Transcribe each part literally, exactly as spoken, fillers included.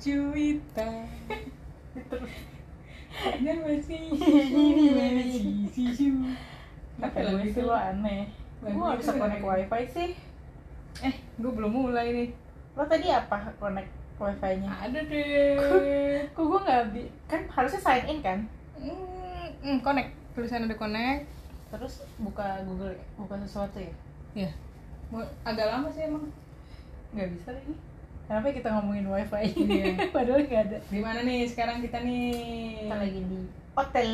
cuita. Terus karena masih ini masih sih. Tapi lebih itu aneh. Gue nggak bisa connect wifi sih. Eh, gue belum mulai nih. Lo tadi apa connect wifi-nya? Ada deh. Kok gue nggak bi? Kan harusnya sign in kan? Hmm, connect. Tulisan ada connect. Terus buka Google, buka sesuatu ya? Iya. Agak lama sih emang. Nggak bisa lagi. Kenapa kita ngomongin wifi? Iya. Padahal nggak ada. Di mana nih sekarang kita nih? Kita lagi di hotel.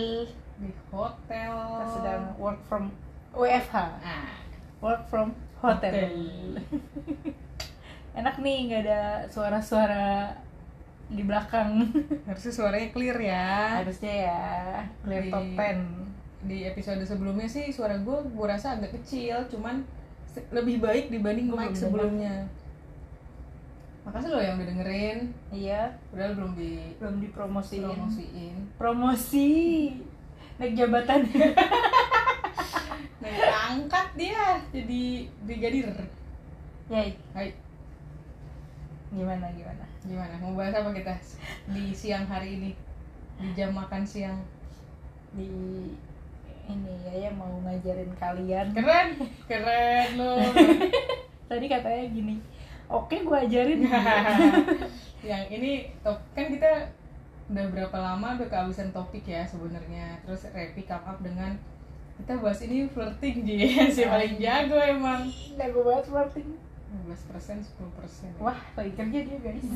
Di hotel. Kita sedang work from W F H. Ah. Work from hotel. hotel. Enak nih nggak ada suara-suara di belakang. Harusnya suaranya clear ya. Harusnya ya. Clear di, top sepuluh. Di episode sebelumnya sih suara gue gue rasa agak kecil, cuman lebih baik dibanding mic sebelumnya. Makasih lo yang udah dengerin. Iya. Udah belum di belum dipromosiin. Promosiin. Promosi. Naik jabatan. Naik angkat dia jadi brigadir. Yai. Hai. Gimana gimana? Gimana? Mau bahas apa kita di siang hari ini? Di jam makan siang. Di ini ya, ya mau ngajarin kalian. Keren, keren loh. Tadi katanya gini, oke gue ajarin. Yang ini top, kan kita udah berapa lama udah kehabisan topik ya sebenarnya. Terus Repi come up dengan kita bahas ini flirting dia sih paling jago emang. Jago banget flirting. lima belas persen, sepuluh persen. Wah, lagi kerja dia guys.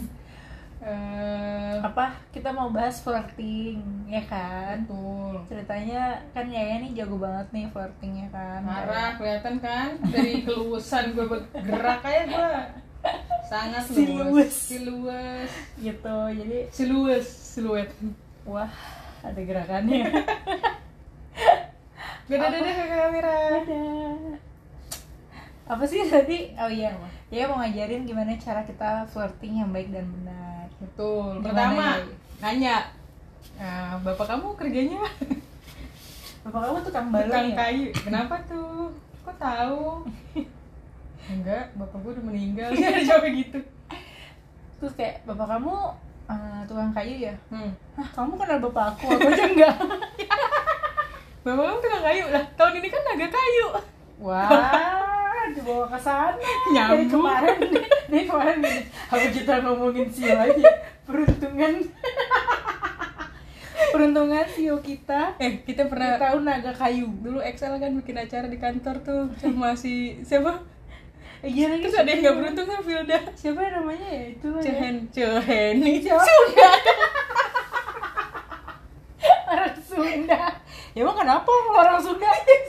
Uh, apa kita mau bahas flirting ya kan? Betul. Ceritanya kan Yaya nih jago banget nih flirtingnya kan. Marah kelihatan kan dari keluasan gue bergerak kayak gue sangat silues silues gitu jadi silues siluet. Wah ada gerakannya. Beda deh ke kamera. Beda. Apa sih tadi? Oh iya, Yaya mau ngajarin gimana cara kita flirting yang baik dan benar. Betul. Pertama, nanya, nah, bapak kamu kerjanya? Bapak kamu tukang balon ya? Tukang kayu. Kenapa tuh? Kok tahu? Enggak, bapak gue udah meninggal. Dia ada jawabnya gitu. Terus kayak, bapak kamu uh, tukang kayu ya? Hmm. Hah, kamu kenal bapak aku? Aku aja enggak. Bapak kamu tukang kayu? Lah, tahun ini kan naga kayu. Wah. Dibawa ke sana dari kemarin dari kemarin gini aku kita ngomongin sio aja peruntungan peruntungan sio kita eh kita pernah tahu naga kayu dulu Excel kan bikin acara di kantor tuh sama si siapa iya terus ada yang nggak beruntung kan Vilda siapa namanya ya itu Cehen Ceheni Sunda orang Sunda ya emang kenapa orang Sunda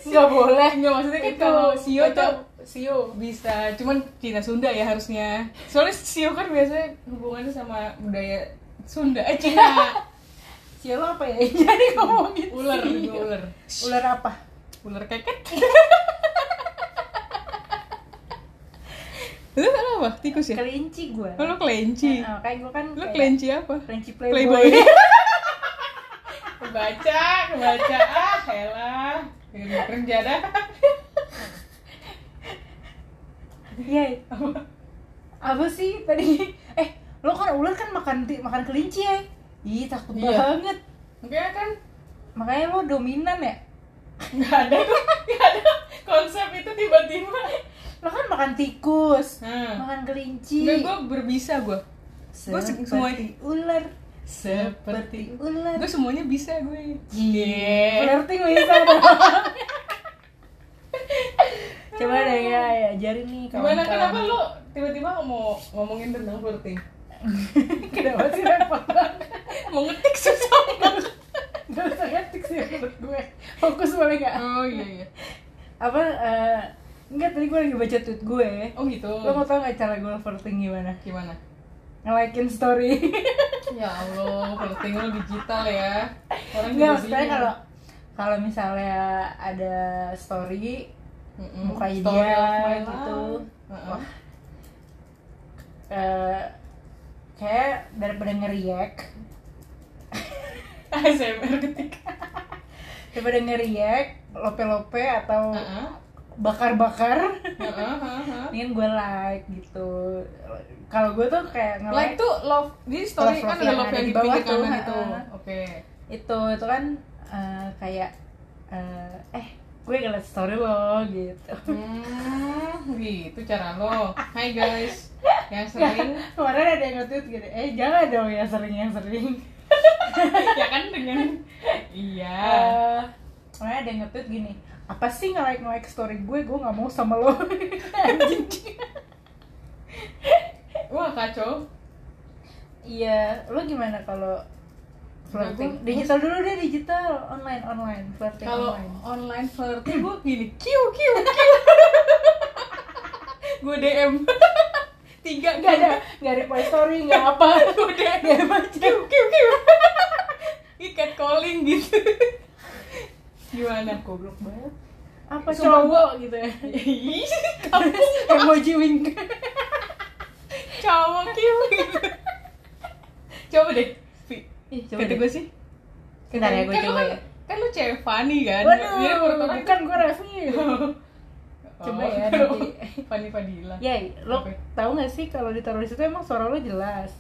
nggak boleh nggak maksudnya kan kalau sio tuh Sio bisa, cuman Cina Sunda ya harusnya. Soalnya Sio kan biasanya hubungannya sama budaya Sunda, eh Cina. Sio apa ya? Jadi ngomongin ular, ular. Ular apa? Ular keket. Lu salah apa? Tikus ya? Kelinci gue. Lu kelinci. Nah, kayak gue kan. Lu kelinci apa? Kelinci playboy. playboy. Kebaca, kebaca. Ah, elah. Bikin kerja dah. Iya, apa? Apa sih tadi? Eh, lo kan ular kan makan makan kelinci ya? Ih, takut iya. banget. Makanya kan, makanya lo dominan ya? Gak ada, gak ada konsep itu tiba-tiba. Lo kan makan tikus, hmm. makan kelinci. Gue gue berbisa gue. Seperti gua ular. Seperti ular. Gue semuanya bisa gue. Iya. Berarti gue bisa dong. Coba deh ya, ya ajarin nih kawan-kawan. Gimana kenapa lu tiba-tiba mau ngomongin tentang flirting? Kenapa sih repot banget? Mau ngetik susah banget. Gak usah ngetik sih menurut gue. Fokus boleh gak? Oh iya iya. Apa, uh, enggak tadi gue lagi baca tweet gue. Oh gitu. Lo mau tau gak cara gue flirting gimana? Gimana? Nge-like-in story. Ya Allah, flirting lo digital ya. Orang enggak, maksudnya kalau kalau misalnya ada story muka dia gitu, uh-uh. wah, uh, kayak daripada nge-react, A S M R ketika daripada nge-react, lope-lope atau uh-uh. bakar-bakar, ingin gue like gitu. Kalau gue tuh kayak nge like tuh love di story kan ada love yang di bawah tuh, gitu. Oke. Itu itu kan uh, kayak uh, eh gue ngeliat story lo gitu. Hmm, gitu cara lo. Hi guys, yang sering. Kemarin ada yang nge-tweet gitu. Eh jangan dong ya sering yang sering. Ya kan dengan iya. Uh, Kemarin ada yang nge-tweet gini. Apa sih nge-like nge-like story gue, gue gak mau sama lo. Wah kacau. Iya, lo gimana kalau flirting? Digital dulu deh, digital, online, online flirting. Kalau online. online flirting gue gini, kiu kiu kiu. Gue D M tiga, gak ada, gak ada play story, gak apa. Gue D M kiu kiu kiu. Ini catcalling gitu. Gimana? Goblok banget. Apa cowok gitu ya? Ih, kampung emoji wink. Cowok kiu gitu. Coba deh. Ih, coba kata deh. Gue sih. Bentar ya, gue kan coba. Lu kan, kan lu cewek funny kan? Waduh, ya, bukan gue Raffi. Coba ya nanti. Funny Fadila. Ya, lo okay. Tahu enggak sih kalau ditaruh di situ emang suara lo jelas.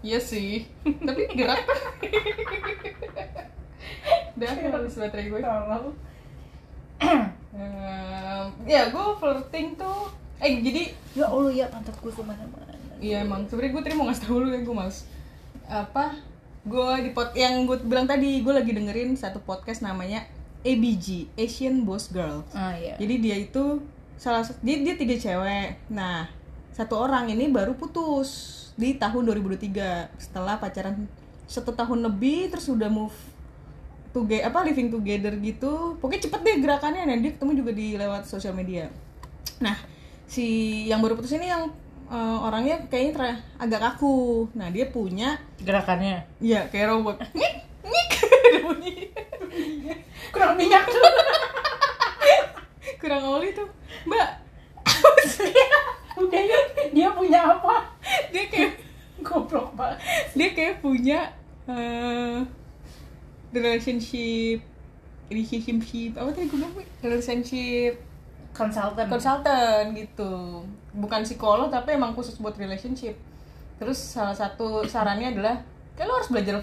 Iya sih. Tapi gerak. Udah harus baterai gue. Tolong. um, ya gue flirting tuh. Eh jadi ya Allah ya pantat gue kemana-mana. Iya emang sebenernya gue tadi mau ngasih tau lu ya gue mas. Apa? Gue di pot yang gue bilang tadi gue lagi dengerin satu podcast namanya A B G Asian Boss Girls. Ah iya. Jadi dia itu salah satu dia, dia tiga cewek. Nah satu orang ini baru putus di tahun dua ribu dua puluh tiga setelah pacaran satu tahun lebih terus udah move together apa living together gitu. Pokoknya cepet deh gerakannya. Nah, dia ketemu juga di lewat sosial media. Nah, si yang baru putus ini yang uh, orangnya kayaknya ter- agak kaku. Nah, dia punya gerakannya. Iya, kayak robot. Nyik, nyik. Kurang minyak tuh. Kurang oli tuh. Mbak. Udah ya, dia punya apa? Dia kayak goblok banget. Dia kayak punya uh, relationship relationship apa tadi gue bilang relationship consultant consultant gitu, bukan psikolog tapi emang khusus buat relationship. Terus salah satu sarannya adalah kayak lo harus belajar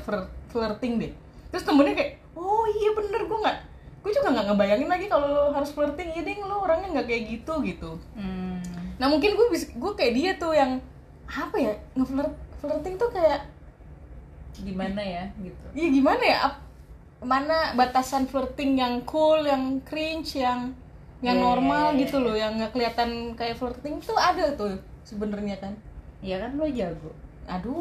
flirting deh. Terus temennya kayak oh iya bener, gue nggak gue juga nggak ngebayangin lagi kalau lo harus flirting ya deh, lo orangnya nggak kayak gitu gitu. Hmm. Nah mungkin gue bisa gue kayak dia tuh yang apa ya ngeflirt flirting tuh kayak gimana ya gitu. Iya gimana ya ap- mana batasan flirting yang cool, yang cringe, yang yang yeah, normal yeah, yeah, gitu yeah. Loh, yang nggak kelihatan kayak flirting tuh ada tuh sebenarnya kan. Iya kan lo jago. Aduh,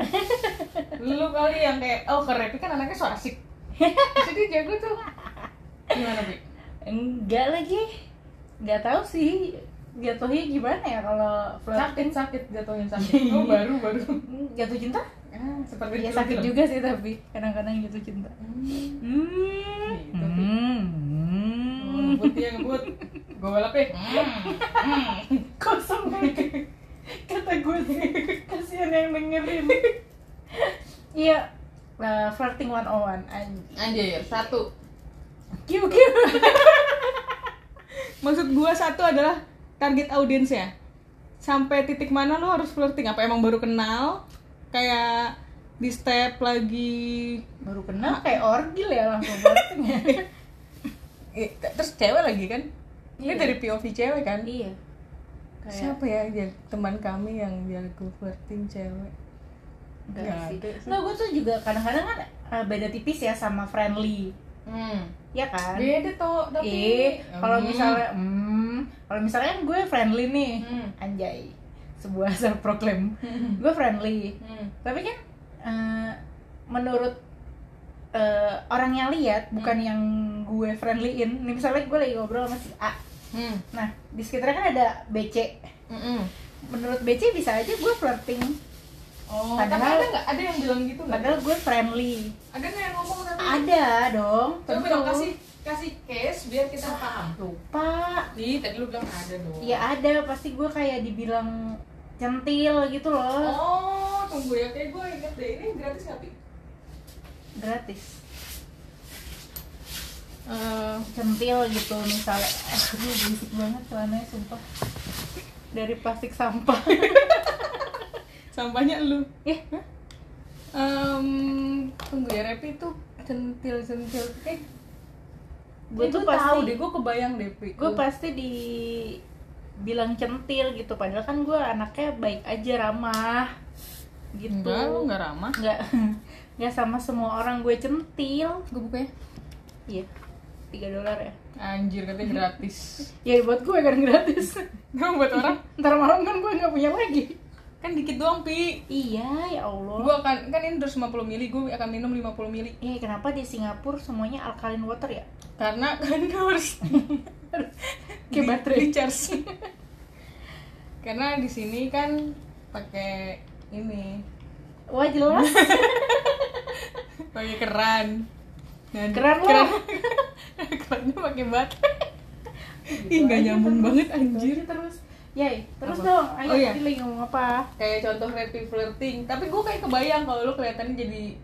lu kali yang kayak oh keren, kan anaknya so asik. Jadi jago tuh. Gimana Bi? Enggak lagi, nggak tahu sih. Jatuhnya gimana ya kalau flirting sakit, sakit jatuhin sakit. Oh baru baru. Jatuh cinta? Ah, seperti ya, sakit juga sih tapi kadang-kadang jatuh cinta. Hmm. Hmm. Gitu, hmm. Ngebut dia ngebut. Gue balap ya. Hmm. Kosong nih. Kata gue sih kasihan yang dengerin. Iya. uh, flirting one oh one anjir. Satu. Kiu kiu. Maksud gue satu adalah target audiensnya. Sampai titik mana lo harus flirting? Apa emang baru kenal? Kayak di step lagi baru kenal kayak orgil ya langsung flirting ya. Terus cewek lagi kan? Ini iya. Dari P O V cewek kan? Iya. Kayak... Siapa ya teman kami yang jago flirting cewek? Gak, Gak sih. Nah, gue tuh juga kadang-kadang kan beda tipis ya sama friendly. Hmm. Ya kan? Beda tuh tapi eh, kalau misalnya hmm. Kalau misalnya gue friendly nih, hmm. anjay, sebuah self-proclaim, hmm. gue friendly. Hmm. Tapi kan, uh, menurut uh, orang yang lihat, hmm. bukan yang gue friendlyin. Ini misalnya gue lagi ngobrol sama si A, hmm. nah di sekitarnya kan ada B C. Hmm. Menurut B C bisa aja gue flirting. Oh, padahal ada nggak? Ada yang bilang gitu nggak? Padahal gue friendly. Ada nggak yang ngomong nanti? Ada dong. Coba dong kasih. Kasih case biar kita paham. Lupa. Nih, tadi lu bilang ada dong. Ya ada, pasti gue kayak dibilang centil gitu loh. Oh, tunggu ya, kayak gue inget deh, ini gratis gak, Pi? Gratis. uh, centil gitu misalnya. Aduh, berisik banget celananya sumpah, dari plastik sampah. Sampahnya lu eh yeah. um, tunggu ya, Repi tuh centil-centil kayak gue tuh tahu deh, gue kebayang deh, gue pasti di bilang centil gitu, padahal kan gue anaknya baik aja, ramah gitu. Enggak, lu nggak ramah, nggak nggak sama semua orang gue centil. Gue bukanya iya tiga dolar ya, anjir katanya gratis. Ya buat gue kan gratis, nggak buat orang. Ntar malam kan gue nggak punya lagi, kan dikit doang, Pi. Iya, ya Allah. Gue akan, kan ini dua ratus lima puluh mililiter, gue akan minum lima puluh mililiter. Eh, kenapa di Singapura semuanya alkaline water ya? Karena kan harus kayak baterai di charge. Karena di sini kan pakai ini. Wah, jelas. Pakai keran. Dan keran keran. Kerannya pakai baterai. Ih, enggak nyambung banget anjir. Terus Yay, terus apa? Dong, ayo oh, iya. Lagi ngomong apa? Kayak contoh Repi flirting. Tapi gue kayak kebayang kalau lu kelihatannya jadi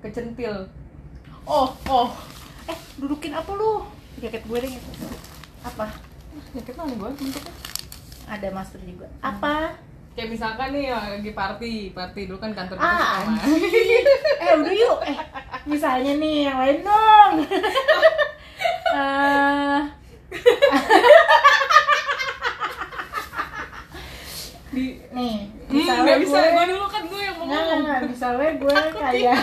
kecentil. Oh, oh. Eh, dudukin apa lu? Jaket gue deh gitu. Apa? Jaket mana gue bentuknya? Ada master juga. Hmm. Apa? Kayak misalkan nih lagi party, party dulu kan kantor kita ah, sama. Eh, udah yuk. Eh, misalnya nih yang lain dong. uh, nih misalnya hmm, gue, gue dulu kan gue yang mau nggak nggak misalnya gue kayak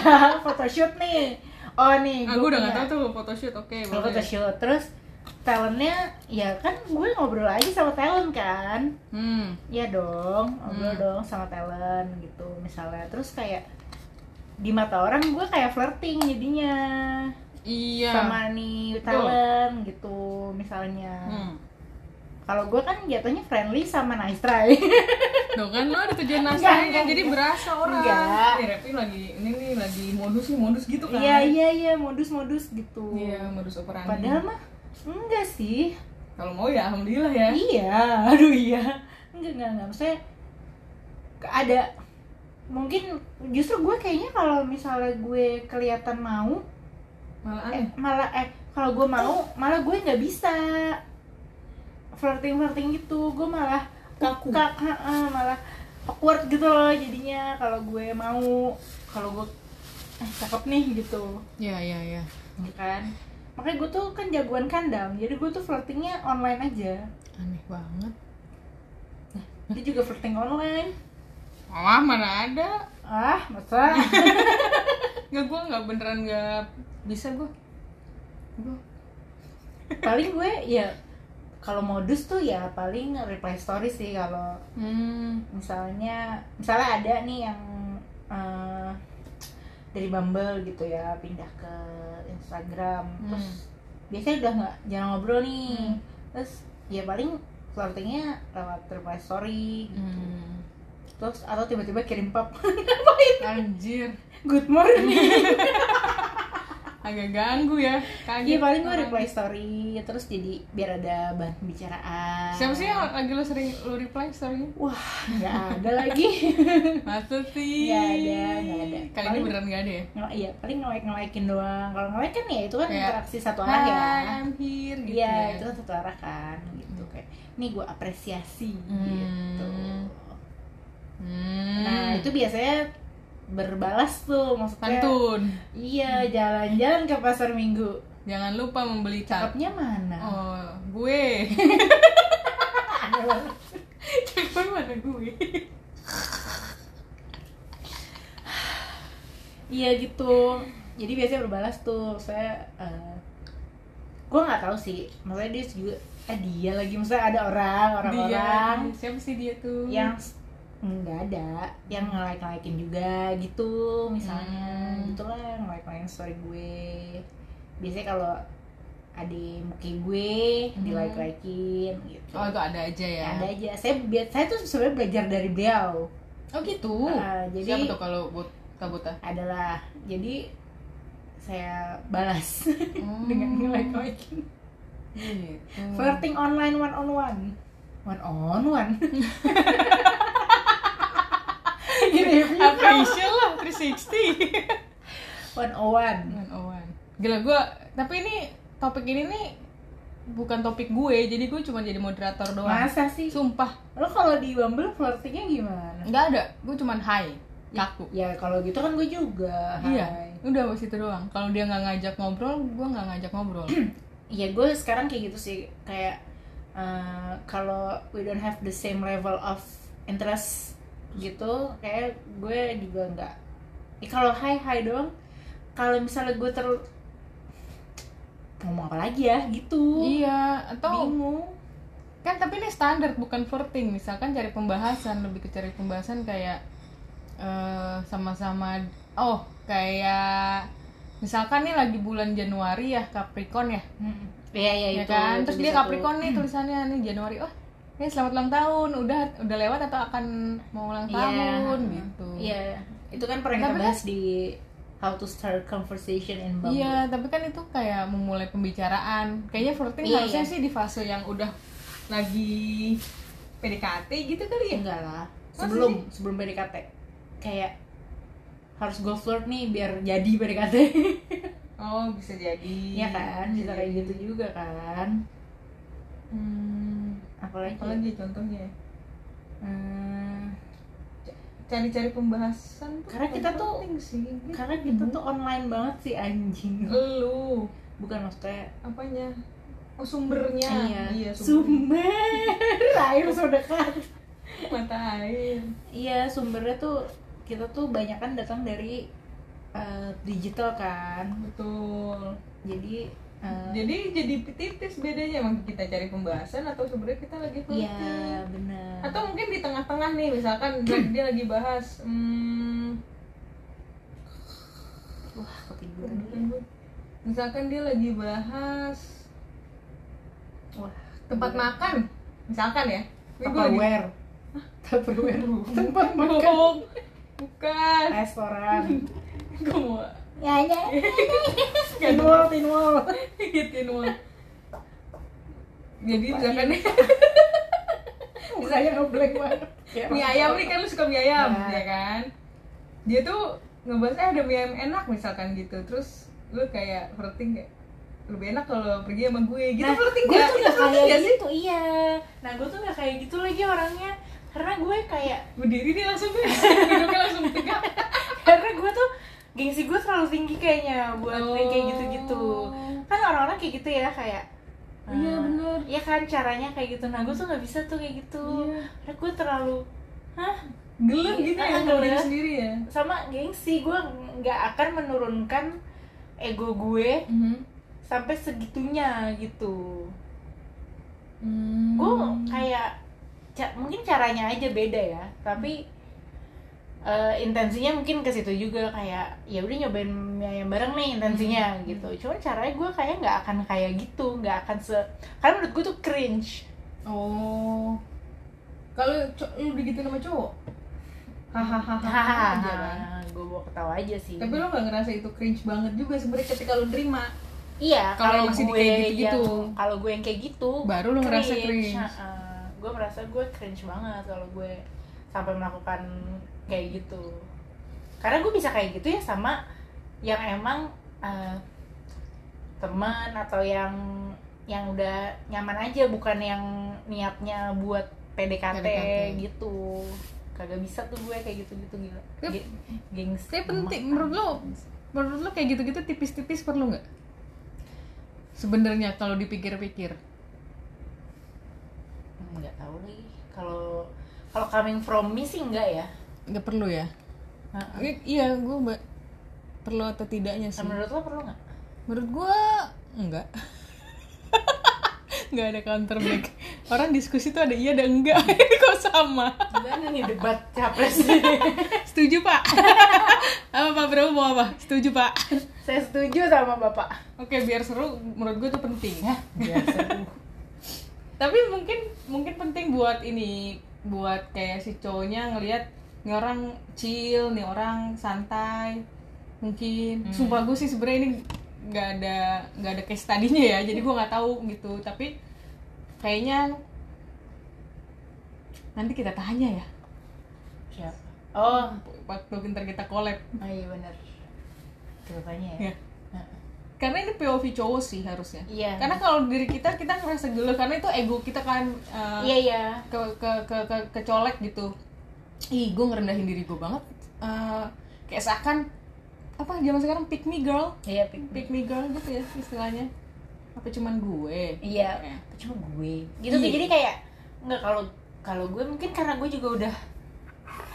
photoshoot nih, oh nih gue, gue udah nggak tahu tuh photoshoot, oke okay, oh, photoshoot terus talentnya ya kan gue ngobrol aja sama talent kan, hmm. ya dong ngobrol hmm. dong sama talent gitu misalnya, terus kayak di mata orang gue kayak flirting jadinya, iya sama nih talent betul. Gitu misalnya. hmm. Kalau gue kan jatuhnya friendly sama nice try. Tuh kan lo ada tujuan nice try kan, jadi berasa orang. Enggak. Ya, Repi lagi ini nih lagi modus nih modus gitu kan. Iya iya iya modus-modus gitu. Iya modus operandi. Padahal mah enggak sih. Kalau mau ya alhamdulillah ya. Iya, aduh iya. Enggak enggak enggak maksudnya ada mungkin justru gue kayaknya kalau misalnya gue kelihatan mau malah eh, malah eh kalau gue mau malah gue nggak bisa. Flirting-flirting gitu, gue malah kaku, kaku uh, malah awkward gitu loh jadinya kalau gue mau, kalau gue eh cakep nih gitu. Iya iya iya. Kan, makanya gue tuh kan jagoan kandang, jadi gue tuh flirtingnya online aja. Aneh banget. Dia juga flirting online. Wah mana ada? Ah masa? Nggak gue nggak beneran nggak bisa gue. Gue paling gue ya. Kalau modus tuh ya paling reply story sih kalau hmm. misalnya misalnya ada nih yang uh, dari Bumble gitu ya pindah ke Instagram, hmm. terus biasanya udah nggak jarang ngobrol nih, hmm. terus ya paling flirtingnya lewat reply story gitu, hmm. terus atau tiba-tiba kirim pap, ngapain? Anjir, good morning. Agak ganggu ya. Iya paling gue reply story terus jadi biar ada bahan pembicaraan. Siapa sih yang lagi lo sering lo reply story? Wah nggak ada lagi. Masa sih? Nggak ada nggak ada. Kali paling, ini beneran nggak ada ya? Nggak iya paling nge-like nge-likein doang. Kalau nge-like kan ya itu kan kayak, interaksi satu arah ya. I'm here gitu. Iya ya. Itu kan satu arah kan gitu kayak. Nih gue apresiasi hmm. gitu. Hmm. Nah itu biasanya berbalas tuh maksudnya pantun. Iya, jalan-jalan ke pasar Minggu. Jangan lupa membeli cat. Cakepnya mana? Oh, gue. Cakepnya mana gue? Iya gitu. Jadi biasanya berbalas tuh. Saya uh, gue nggak tahu sih. Maksudnya dia juga eh dia lagi maksudnya ada orang, orang-orang. Dia. Siapa sih dia tuh? Yang nggak ada yang nge-like-likein juga gitu misalnya hmm. gitu lah nge-like-likein story gue biasanya kalau ada muki gue hmm. di-like-likein gitu. Oh itu ada aja ya, ada aja. Saya biasa saya tuh sebenarnya belajar dari beliau. Oh gitu. Uh, jadi siapa tuh kalau buat Kabuta adalah jadi saya balas hmm. dengan nge-like-likein gitu. Flirting online one on one one on one Appreciate lah three sixty. one oh one. one oh one. Gila gue, tapi ini topik ini nih bukan topik gue, jadi gue cuma jadi moderator doang. Masa sih? Sumpah. Lo kalau di Bumble flirtingnya gimana? Nggak ada, gue cuma hi, kaku. Ya kalau gitu kan gue juga hi. Iya, udah pas itu doang. Kalau dia nggak ngajak ngobrol, gue nggak ngajak ngobrol. Iya, gue sekarang kayak gitu sih, kayak uh, kalau we don't have the same level of interest gitu, kayak gue juga nggak. Eh, kalau hi hi doang. Kalau misalnya gue ter ngomong apa lagi ya gitu. Iya, atau bingung. Kan tapi ini standar bukan flirting. Misalkan cari pembahasan, lebih ke cari pembahasan kayak uh, sama-sama oh, kayak misalkan nih lagi bulan Januari ya, Capricorn ya. Hmm. Ya, ya, ya itu, kan? Itu, terus itu dia Capricorn tuh. Nih tulisannya nih Januari. Oh, ini selamat ulang tahun. Udah udah lewat atau akan mau ulang tahun yeah. gitu. Iya. Yeah. Itu kan pernah kita bahas di how to start conversation in Bumble. Iya, tapi kan itu kayak memulai pembicaraan. Kayaknya flirting iya, harusnya iya. sih di fase yang udah lagi P D K T gitu kali ya? Enggak lah. Sebelum Masih? sebelum P D K T. Kayak harus gue flirt nih biar jadi P D K T. Oh, bisa jadi. Iya kan? Bisa, bisa kayak gitu juga kan. Hmm, apalagi apalagi contohnya? Hmm, cari-cari pembahasan tuh karena kita tuh sih. karena kita tuh online banget sih anjing lu bukan maksudnya apanya oh sumbernya iya, iya sumber, sumber. air sodekat mata air iya sumbernya tuh kita tuh banyak kan datang dari uh, digital kan betul jadi uh, jadi jadi tipis bedanya emang kita cari pembahasan atau sebenarnya kita lagi flirting iya benar atau mungkin di tengah-tengah nih misalkan dia lagi bahas hmm, wah ketiduran gue misalkan dia lagi bahas wah tempat bener. makan misalkan ya Tupperware Tupperware tempat makan bukan restoran gue mau ya ya tinwol tinwol tinwol jadi misalkan mukanya ngeblank banget ya, mie ayam nih kan lu suka mie ayam nah. ya kan dia tuh ngebahas eh ada mie ayam enak misalkan gitu terus lu kayak flirting kayak lebih enak kalau pergi sama gue gitu nah, flirting gue gak? Tuh gak kayak gitu iya nah gue tuh gak kayak gitu lagi orangnya karena gue kayak berdiri nih langsung gue duduknya langsung tegak karena gue tuh gengsi gue terlalu tinggi kayaknya buat oh. kayak gitu-gitu kan orang-orang kayak gitu ya kayak iya hmm. bener iya kan caranya kayak gitu nah gue tuh nggak bisa tuh kayak gitu yeah. karena gue terlalu hah gelap gitu ya sama diri sendiri ya sama gengsi gue nggak akan menurunkan ego gue mm-hmm. sampai segitunya gitu mm. gue kayak ca- mungkin caranya aja beda ya tapi uh, intensinya mungkin ke situ juga kayak ya udah nyobain mie ayam bareng nih intensinya hmm. gitu. Cuman caranya gue kayak nggak akan kayak gitu, nggak akan se. Karena menurut gue tuh cringe. Oh, kalau co- lu digituin sama cowok, hahaha. Gue bawa ketawa aja sih. Tapi lo nggak ngerasa itu cringe banget juga sebenarnya ketika lo nerima. Iya. Kalau masih kayak gitu. Kalau gue yang kayak gitu, baru lo ngerasa cringe. Uh, gue merasa gue cringe banget kalau gue sampai melakukan kayak gitu karena gue bisa kayak gitu ya sama yang emang uh, teman atau yang yang udah nyaman aja bukan yang niatnya buat P D K T, P D K T. Gitu kagak bisa tuh gue kayak gitu-gitu gila G- gengs kayak penting menurut lo menurut lo kayak gitu-gitu tipis-tipis perlu nggak sebenarnya kalau dipikir-pikir nggak tahu nih kalau kalau coming from me sih enggak ya nggak perlu ya uh-uh. I- iya gue ba- perlu atau tidaknya sih menurut lo perlu nggak menurut gue enggak nggak ada counter back orang diskusi tuh ada iya ada enggak kok sama gimana nih debat capres setuju pak apa pak bro mau apa setuju pak saya setuju sama bapak oke biar seru menurut gue tuh penting ya biar seru tapi mungkin mungkin penting buat ini buat kayak si cowoknya ngelihat nih orang chill, nih orang santai, mungkin. Hmm. Sumpah gue sih sebenarnya ini nggak ada nggak ada case tadinya ya, jadi gue nggak tahu gitu. Tapi kayaknya nanti kita tanya ya. Siap. Oh, waktu ntar kita collab. Oh, iya benar. Kita tanya ya. ya. Karena ini P O V cowok sih harusnya. Iya. Karena kalau diri kita, kita ngerasa gelo karena itu ego kita kan uh, iya, iya. Ke, ke, ke, ke, kecolek gitu. Ih, gue ngerendahin diri gue banget. Uh, kayak seakan apa zaman sekarang pick me girl. Iya, pick me. pick me girl gitu ya istilahnya. Apa cuman gue? Iya. Ya. Apa cuman gue? Gitu tuh, jadi kayak nggak, kalau kalau gue mungkin karena gue juga udah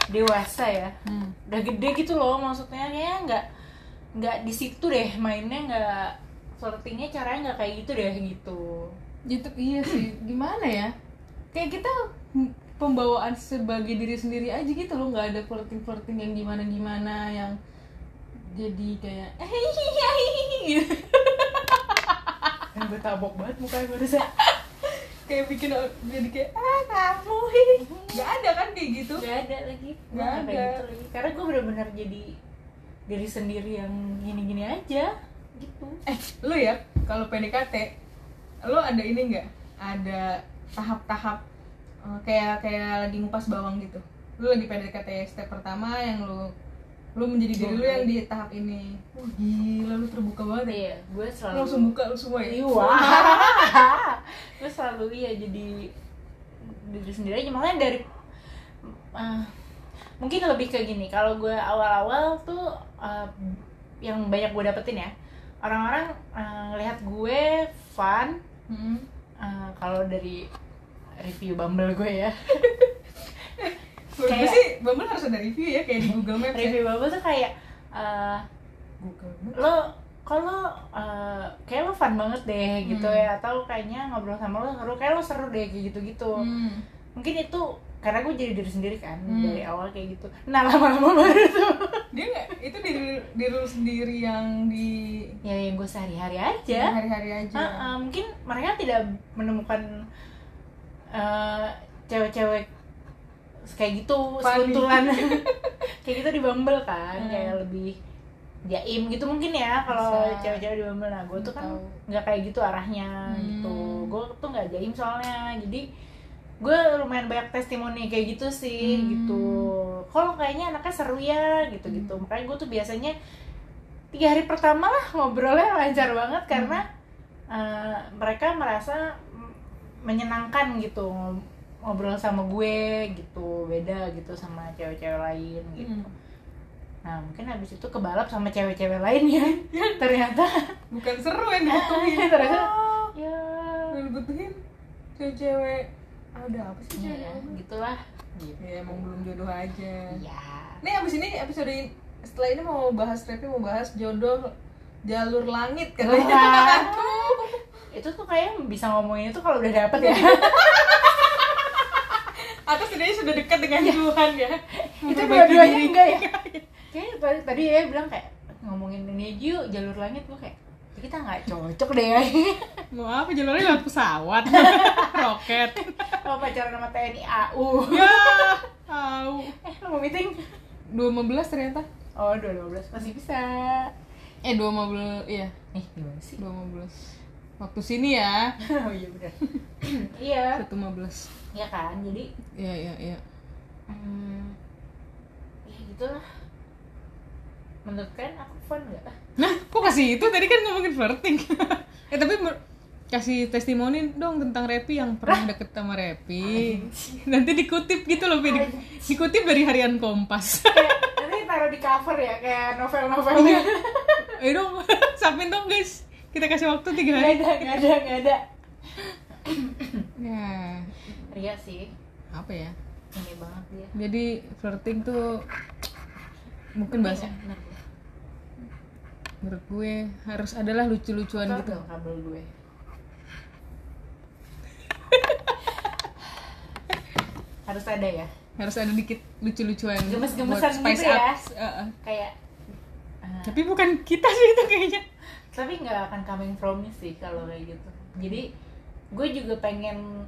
dewasa ya. Hmm. Udah gede gitu loh, maksudnya kayak nggak nggak di situ deh mainnya, nggak flirtingnya caranya nggak kayak gitu deh gitu. Gitu iya sih, gimana ya? Kayak kita pembawaan sebagai diri sendiri aja gitu loh, nggak ada flirting flirting yang gimana gimana yang jadi kayak gitu. Yang gue tabok banget mukanya gue udah kayak bikin jadi kayak ah kamu nggak ada kan kayak gitu, nggak ada lagi, nggak ada gitu lagi karena gue benar-benar jadi diri sendiri yang gini-gini aja gitu. Eh, lo ya kalau P D K T, lo ada ini nggak? Ada tahap-tahap uh, kayak kayak lagi ngupas bawang gitu. Lo lagi P D K T step pertama yang lo lo menjadi diri lo yang di tahap ini. Wah, oh, gila lo terbuka banget ya. Iya, gue selalu lo langsung buka lo semua ya. Lo selalu ya jadi diri sendiri aja, makanya dari uh, mungkin lebih ke gini, kalau gue awal-awal tuh uh, yang banyak gue dapetin ya, orang-orang uh, ngelihat gue fun. hmm. uh, Kalau dari review Bumble gue ya kayak, gue sih Bumble harus ada review ya, kayak di Google Maps review ya. Bumble tuh kayak uh, lo kalau uh, kayak lo fun banget deh gitu. hmm. Ya, atau kayaknya ngobrol sama lo seru, kayak lo seru deh kayak gitu-gitu. hmm. Mungkin itu karena gue jadi diri sendiri kan, hmm. dari awal kayak gitu. Nah, lama-lama baru tuh dia nggak, itu diri diri sendiri yang di ya yang gue sehari-hari aja, yang hari-hari aja. Uh, uh, mungkin mereka tidak menemukan uh, cewek-cewek kayak gitu sebuntulan kayak gitu di Bumble kan. hmm. Kayak lebih jaim gitu mungkin ya kalau cewek-cewek di Bumble. Nah, gue tuh kan nggak kayak gitu arahnya. hmm. Gitu, gue tuh nggak jaim soalnya, jadi gue lumayan banyak testimoni kayak gitu sih. hmm. Gitu, kalau kayaknya anaknya seru ya gitu-gitu. hmm. Makanya gue tuh biasanya tiga hari pertama lah ngobrolnya lancar banget karena hmm. uh, mereka merasa menyenangkan gitu ngobrol sama gue gitu, beda gitu sama cewek-cewek lain gitu. hmm. Nah, mungkin habis itu kebalap sama cewek-cewek lain ya ternyata bukan seru yang dibutuhin. Ternyata oh, ya yang dibutuhin cewek-cewek ada apa sih cewek ya, gitulah gitu. Ya, emang belum jodoh aja ya. Nih, abis ini episode ini, setelah ini mau bahas tapi mau bahas jodoh jalur langit katanya. Itu tuh kayaknya bisa ngomongin itu kalau udah dapet ya atau sebenarnya sudah dekat dengan ya. Tuhan ya. Itu dua-duanya enggak ya kayaknya. Tadi tadi ya bilang kayak ngomongin ini yuk jalur langit, gua kayak kita nggak cocok deh. Mau apa jalurnya, lewat pesawat, roket? Mau pacaran sama T N I A U? Ya, A U. Eh, lo mau meeting? dua lima belas ternyata. Oh, dua lima belas masih bisa. Eh, dua lima belas iya. Eh, gimana sih? dua lima belas waktu sini ya. Oh iya benar. Iya. satu lima belas Iya kan, jadi. Iya iya iya. Hmm, ya gitulah. Menurut kalian aku fun nggak? Nah, kok kasih itu tadi kan ngomongin flirting. Eh, tapi mer- kasih testimoni dong tentang Repi yang pernah deket sama Repi. Nanti dikutip gitu loh, di- dikutip dari harian Kompas. Kayak, nanti taruh di cover ya kayak novel-novelnya. Eh dong, submit dong guys. Kita kasih waktu tiga hari. Nggak ada, nggak ada, nggak ada. Ya. Ria sih. Apa ya? Ini banget dia. Jadi flirting tuh mungkin bahasa. Menurut gue harus adalah lucu-lucuan Kau gitu. Kabel gue. Harus ada ya. Harus ada dikit lucu-lucuan. Gemes-gemesan gitu ya. Uh-uh. Kayak. Uh, Tapi bukan kita sih itu kayaknya. Tapi nggak akan coming from me sih kalau kayak gitu. Jadi gue juga pengen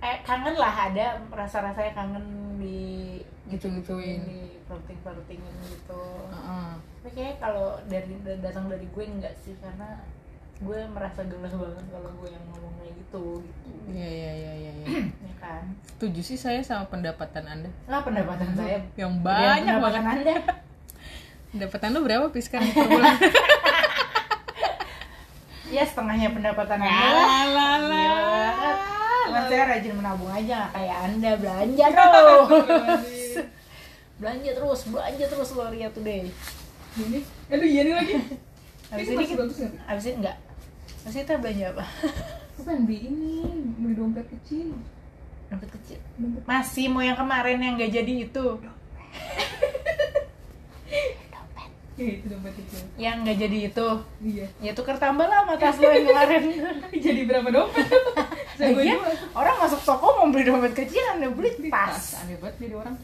eh, kangen lah, ada rasa-rasanya kangen di gitu-gituin. Di, flirting-flirtingin gitu. Uh-uh. Tapi kayaknya kalau dari datang dari gue enggak sih, karena gue merasa gelas banget kalau gue yang ngomong kayak gitu. Iya iya iya iya. Ya kan. Setuju sih saya sama pendapatan Anda. Nah, pendapatan saya yang banyak banget Anda. Pendapatan lu berapa Piska per bulan? Ya setengahnya pendapatan Anda lah. Karena saya rajin menabung aja, gak kayak Anda belanja terus. belanja terus, belanja terus lo lihat tuh deh. Ini, aduh iya nih lagi. Abis ini kita, abis ini enggak. Abis itu belanja apa? Bukan beli ini, beli dompet kecil. Dompet kecil. Dompet. Masih mau yang kemarin yang nggak jadi itu. Dompet. Iya itu dompet kecil. Yang nggak jadi itu. Iya. Ya tuker tambah lah sama tas lo yang kemarin. Jadi berapa dompet? Iya. Orang masuk toko mau beli dompet kecil, Anda beli tas. Aneh banget jadi orang.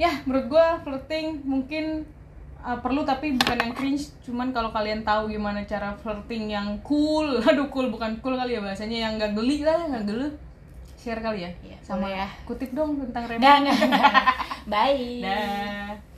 Ya menurut gue flirting mungkin uh, perlu tapi bukan yang cringe. Cuman kalau kalian tahu gimana cara flirting yang cool, aduh cool bukan cool kali ya bahasanya, yang gak geli lah, gak geli. Share kali ya, ya sama ya. Kutip dong tentang Rema. Nggak, nggak, nggak. Bye. Dah.